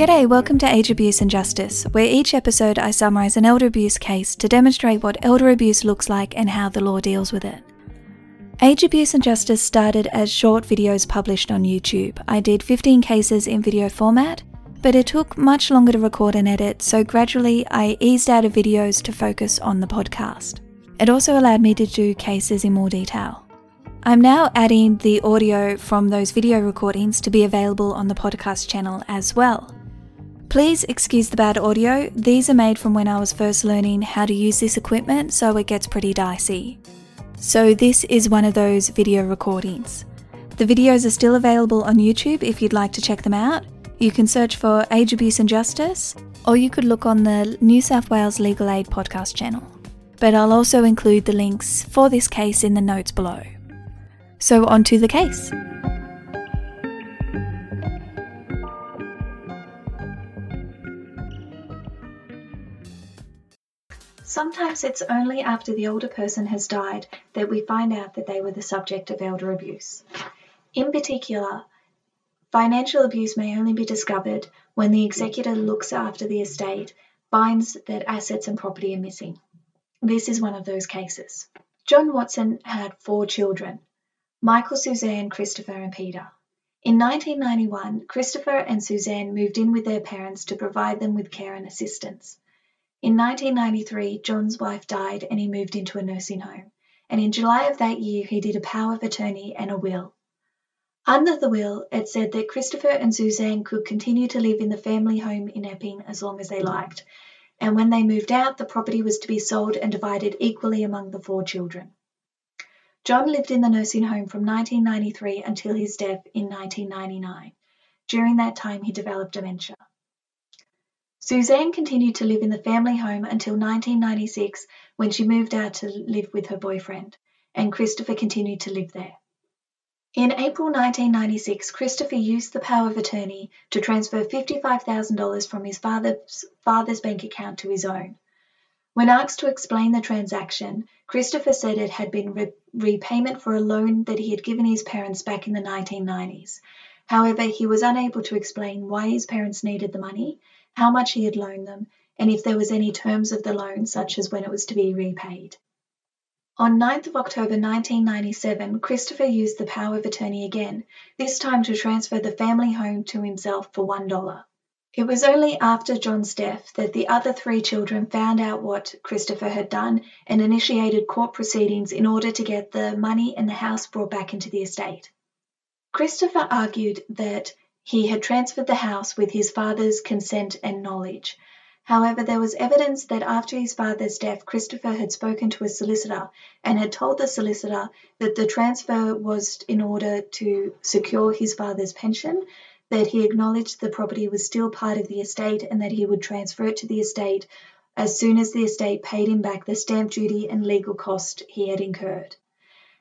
G'day, welcome to Age Abuse and Justice, where each episode I summarise an elder abuse case to demonstrate what elder abuse looks like and how the law deals with it. Age Abuse and Justice started as short videos published on YouTube. I did 15 cases in video format, but it took much longer to record and edit, so gradually I eased out of videos to focus on the podcast. It also allowed me to do cases in more detail. I'm now adding the audio from those video recordings to be available on the podcast channel as well. Please excuse the bad audio, these are made from when I was first learning how to use this equipment, so it gets pretty dicey. So this is one of those video recordings. The videos are still available on YouTube if you'd like to check them out. You can search for Age Abuse and Justice, or you could look on the New South Wales Legal Aid podcast channel. But I'll also include the links for this case in the notes below. So on to the case. Sometimes it's only after the older person has died that we find out that they were the subject of elder abuse. In particular, financial abuse may only be discovered when the executor looks after the estate, finds that assets and property are missing. This is one of those cases. John Watson had 4 children, Michael, Suzanne, Christopher and Peter. In 1991, Christopher and Suzanne moved in with their parents to provide them with care and assistance. In 1993, John's wife died and he moved into a nursing home, and in July of that year he did a power of attorney and a will. Under the will, it said that Christopher and Suzanne could continue to live in the family home in Epping as long as they liked, and when they moved out, the property was to be sold and divided equally among the 4 children. John lived in the nursing home from 1993 until his death in 1999. During that time, he developed dementia. Suzanne continued to live in the family home until 1996 when she moved out to live with her boyfriend, and Christopher continued to live there. In April 1996, Christopher used the power of attorney to transfer $55,000 from his father's bank account to his own. When asked to explain the transaction, Christopher said it had been repayment for a loan that he had given his parents back in the 1990s. However, he was unable to explain why his parents needed the money, how much he had loaned them, and if there was any terms of the loan, such as when it was to be repaid. On 9th of October 1997, Christopher used the power of attorney again, this time to transfer the family home to himself for $1. It was only after John's death that the other 3 children found out what Christopher had done and initiated court proceedings in order to get the money and the house brought back into the estate. Christopher argued that he had transferred the house with his father's consent and knowledge. However, there was evidence that after his father's death, Christopher had spoken to a solicitor and had told the solicitor that the transfer was in order to secure his father's pension, that he acknowledged the property was still part of the estate and that he would transfer it to the estate as soon as the estate paid him back the stamp duty and legal cost he had incurred.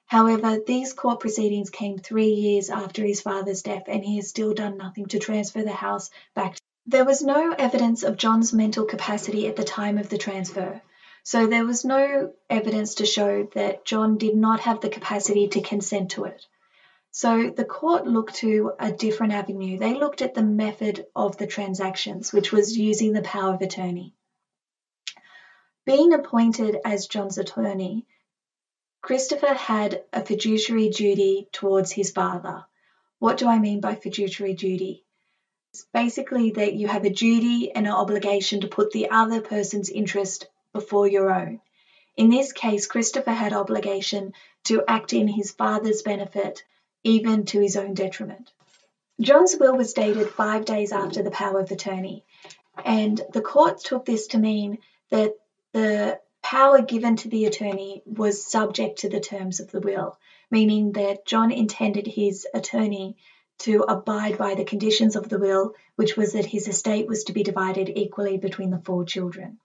However, these court proceedings came 3 years after his father's death and he has still done nothing to transfer the house back to him. There was no evidence of John's mental capacity at the time of the transfer, so there was no evidence to show that John did not have the capacity to consent to it. So the court looked to a different avenue. They looked at the method of the transactions, which was using the power of attorney. Being appointed as John's attorney, Christopher had a fiduciary duty towards his father. What do I mean by fiduciary duty? It's basically that you have a duty and an obligation to put the other person's interest before your own. In this case, Christopher had obligation to act in his father's benefit, even to his own detriment. John's will was dated 5 days after the power of attorney, and the court took this to mean that the power given to the attorney was subject to the terms of the will, meaning that John intended his attorney to abide by the conditions of the will, which was that his estate was to be divided equally between the 4 children.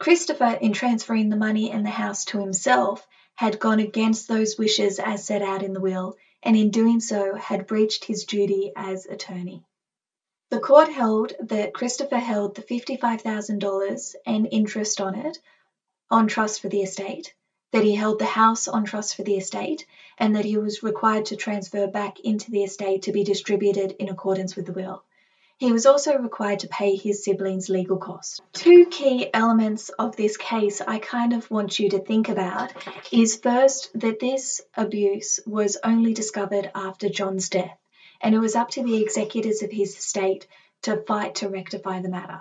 Christopher, in transferring the money and the house to himself, had gone against those wishes as set out in the will, and in doing so had breached his duty as attorney. The court held that Christopher held the $55,000 and interest on it on trust for the estate, that he held the house on trust for the estate, and that he was required to transfer back into the estate to be distributed in accordance with the will. He was also required to pay his siblings' legal costs. Two key elements of this case I kind of want you to think about is, first, that this abuse was only discovered after John's death, and it was up to the executors of his estate to fight to rectify the matter.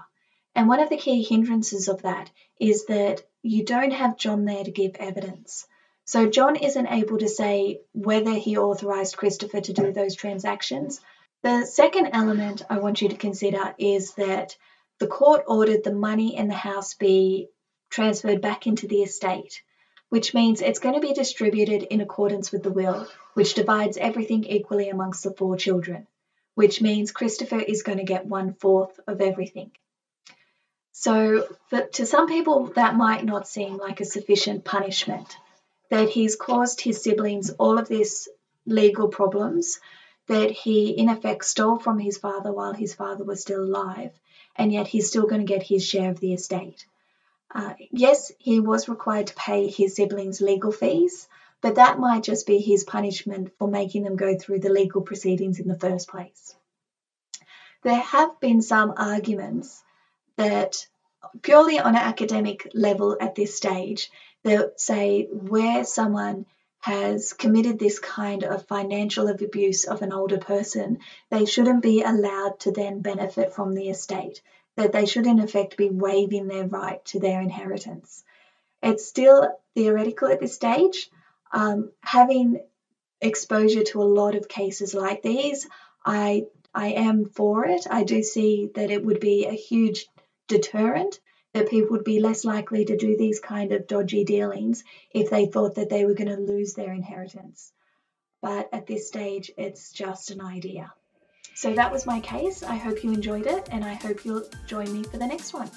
And one of the key hindrances of that is that you don't have John there to give evidence. So John isn't able to say whether he authorised Christopher to do those transactions. The second element I want you to consider is that the court ordered the money in the house be transferred back into the estate, which means it's going to be distributed in accordance with the will, which divides everything equally amongst the four children, which means Christopher is going to get 1/4 of everything. So to some people, that might not seem like a sufficient punishment, that he's caused his siblings all of these legal problems, that he in effect stole from his father while his father was still alive, and yet he's still going to get his share of the estate. Yes, he was required to pay his siblings legal fees, but that might just be his punishment for making them go through the legal proceedings in the first place. There have been some arguments that purely on an academic level at this stage, they'll say where someone has committed this kind of financial abuse of an older person, they shouldn't be allowed to then benefit from the estate, that they should in effect be waiving their right to their inheritance. It's still theoretical at this stage. Having exposure to a lot of cases like these, I am for it. I do see that it would be a huge deterrent, that people would be less likely to do these kind of dodgy dealings if they thought that they were going to lose their inheritance. But at this stage, it's just an idea. So that was my case. I hope you enjoyed it, and I hope you'll join me for the next one.